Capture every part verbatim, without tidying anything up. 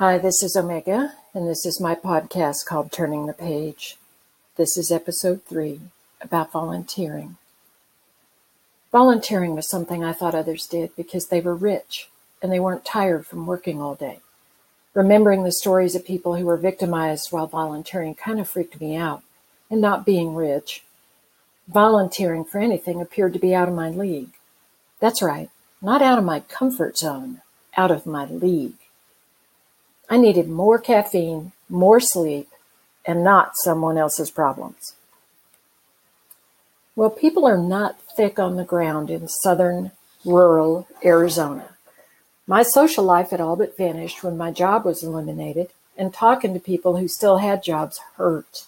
Hi, this is Omega, and this is my podcast called Turning the Page. This is episode three, about volunteering. Volunteering was something I thought others did because they were rich and they weren't tired from working all day. Remembering the stories of people who were victimized while volunteering kind of freaked me out, and not being rich, volunteering for anything appeared to be out of my league. That's right, not out of my comfort zone, out of my league. I needed more caffeine, more sleep, and not someone else's problems. Well, people are not thick on the ground in southern, rural Arizona. My social life had all but vanished when my job was eliminated, and talking to people who still had jobs hurt.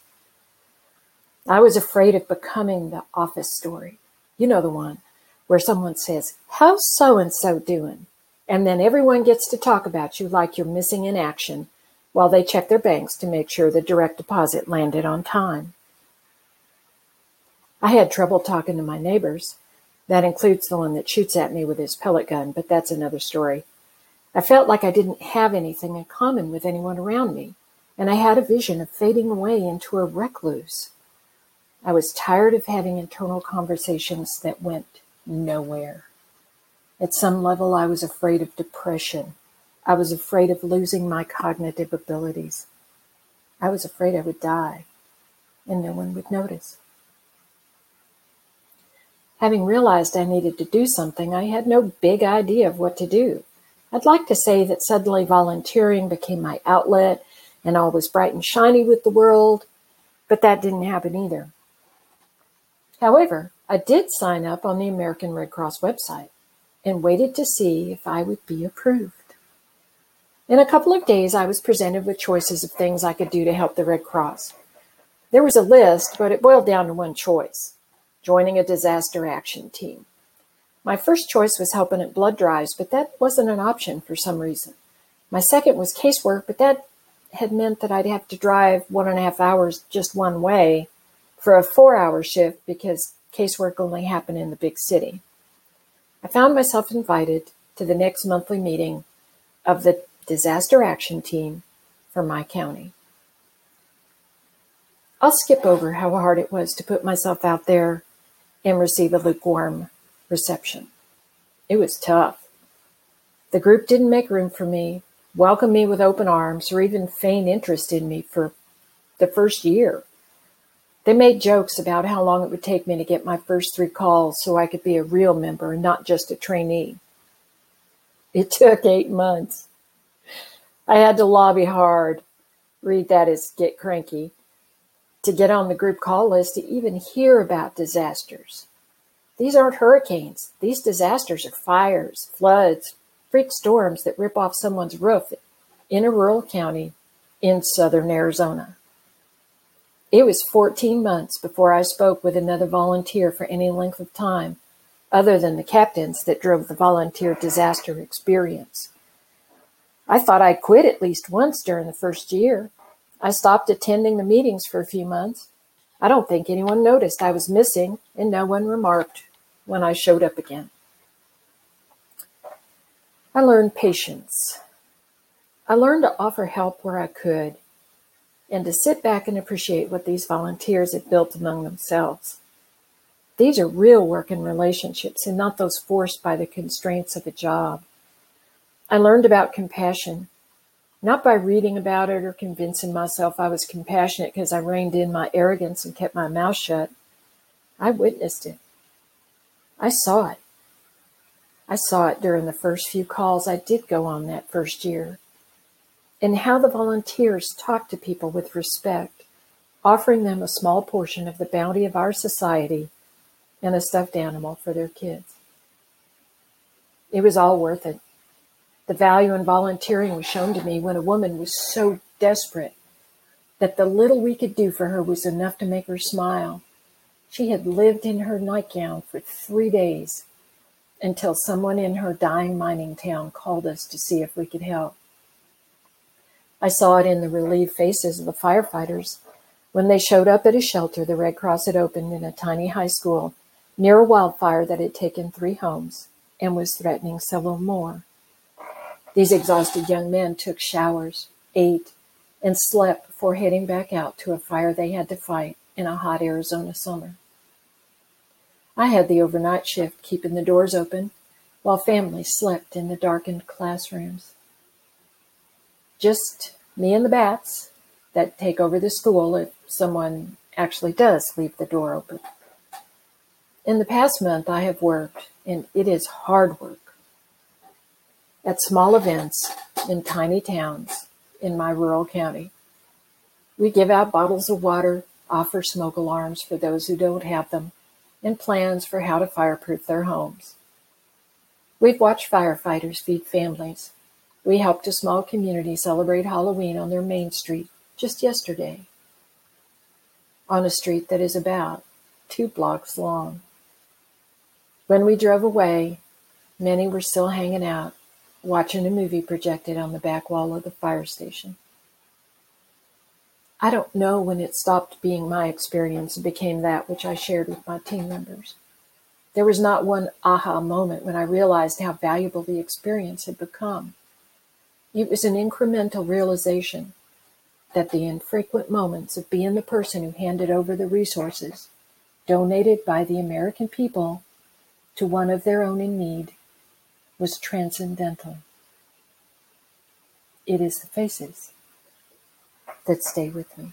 I was afraid of becoming the office story. You know the one where someone says, "How's so-and-so doing?" And then everyone gets to talk about you like you're missing in action while they check their banks to make sure the direct deposit landed on time. I had trouble talking to my neighbors. That includes the one that shoots at me with his pellet gun, but that's another story. I felt like I didn't have anything in common with anyone around me, and I had a vision of fading away into a recluse. I was tired of having internal conversations that went nowhere. At some level, I was afraid of depression. I was afraid of losing my cognitive abilities. I was afraid I would die, and no one would notice. Having realized I needed to do something, I had no big idea of what to do. I'd like to say that suddenly volunteering became my outlet, and all was bright and shiny with the world, but that didn't happen either. However, I did sign up on the American Red Cross website and waited to see if I would be approved. In a couple of days, I was presented with choices of things I could do to help the Red Cross. There was a list, but it boiled down to one choice: joining a disaster action team. My first choice was helping at blood drives, but that wasn't an option for some reason. My second was casework, but that had meant that I'd have to drive one and a half hours just one way for a four-hour shift because casework only happened in the big city. I found myself invited to the next monthly meeting of the disaster action team for my county. I'll skip over how hard it was to put myself out there and receive a lukewarm reception. It was tough. The group didn't make room for me, welcome me with open arms, or even feign interest in me for the first year. They made jokes about how long it would take me to get my first three calls so I could be a real member and not just a trainee. It took eight months. I had to lobby hard, read that as get cranky, to get on the group call list to even hear about disasters. These aren't hurricanes. These disasters are fires, floods, freak storms that rip off someone's roof in a rural county in southern Arizona. It was fourteen months before I spoke with another volunteer for any length of time, other than the captains that drove the volunteer disaster experience. I thought I quit at least once during the first year. I stopped attending the meetings for a few months. I don't think anyone noticed I was missing, and no one remarked when I showed up again. I learned patience. I learned to offer help where I could, and to sit back and appreciate what these volunteers had built among themselves. These are real working relationships and not those forced by the constraints of a job. I learned about compassion, not by reading about it or convincing myself I was compassionate because I reined in my arrogance and kept my mouth shut. I witnessed it. I saw it. I saw it during the first few calls I did go on that first year, and how the volunteers talk to people with respect, offering them a small portion of the bounty of our society and a stuffed animal for their kids. It was all worth it. The value in volunteering was shown to me when a woman was so desperate that the little we could do for her was enough to make her smile. She had lived in her nightgown for three days until someone in her dying mining town called us to see if we could help. I saw it in the relieved faces of the firefighters when they showed up at a shelter the Red Cross had opened in a tiny high school near a wildfire that had taken three homes and was threatening several more. These exhausted young men took showers, ate, and slept before heading back out to a fire they had to fight in a hot Arizona summer. I had the overnight shift, keeping the doors open, while families slept in the darkened classrooms. Just me and the bats that take over the school if someone actually does leave the door open. In the past month, I have worked, and it is hard work, at small events in tiny towns in my rural county. We give out bottles of water, offer smoke alarms for those who don't have them, and plans for how to fireproof their homes. We've watched firefighters feed families. We helped a small community celebrate Halloween on their main street just yesterday, on a street that is about two blocks long. When we drove away, many were still hanging out, watching a movie projected on the back wall of the fire station. I don't know when it stopped being my experience and became that which I shared with my team members. There was not one aha moment when I realized how valuable the experience had become. It was an incremental realization that the infrequent moments of being the person who handed over the resources donated by the American people to one of their own in need was transcendental. It is the faces that stay with me.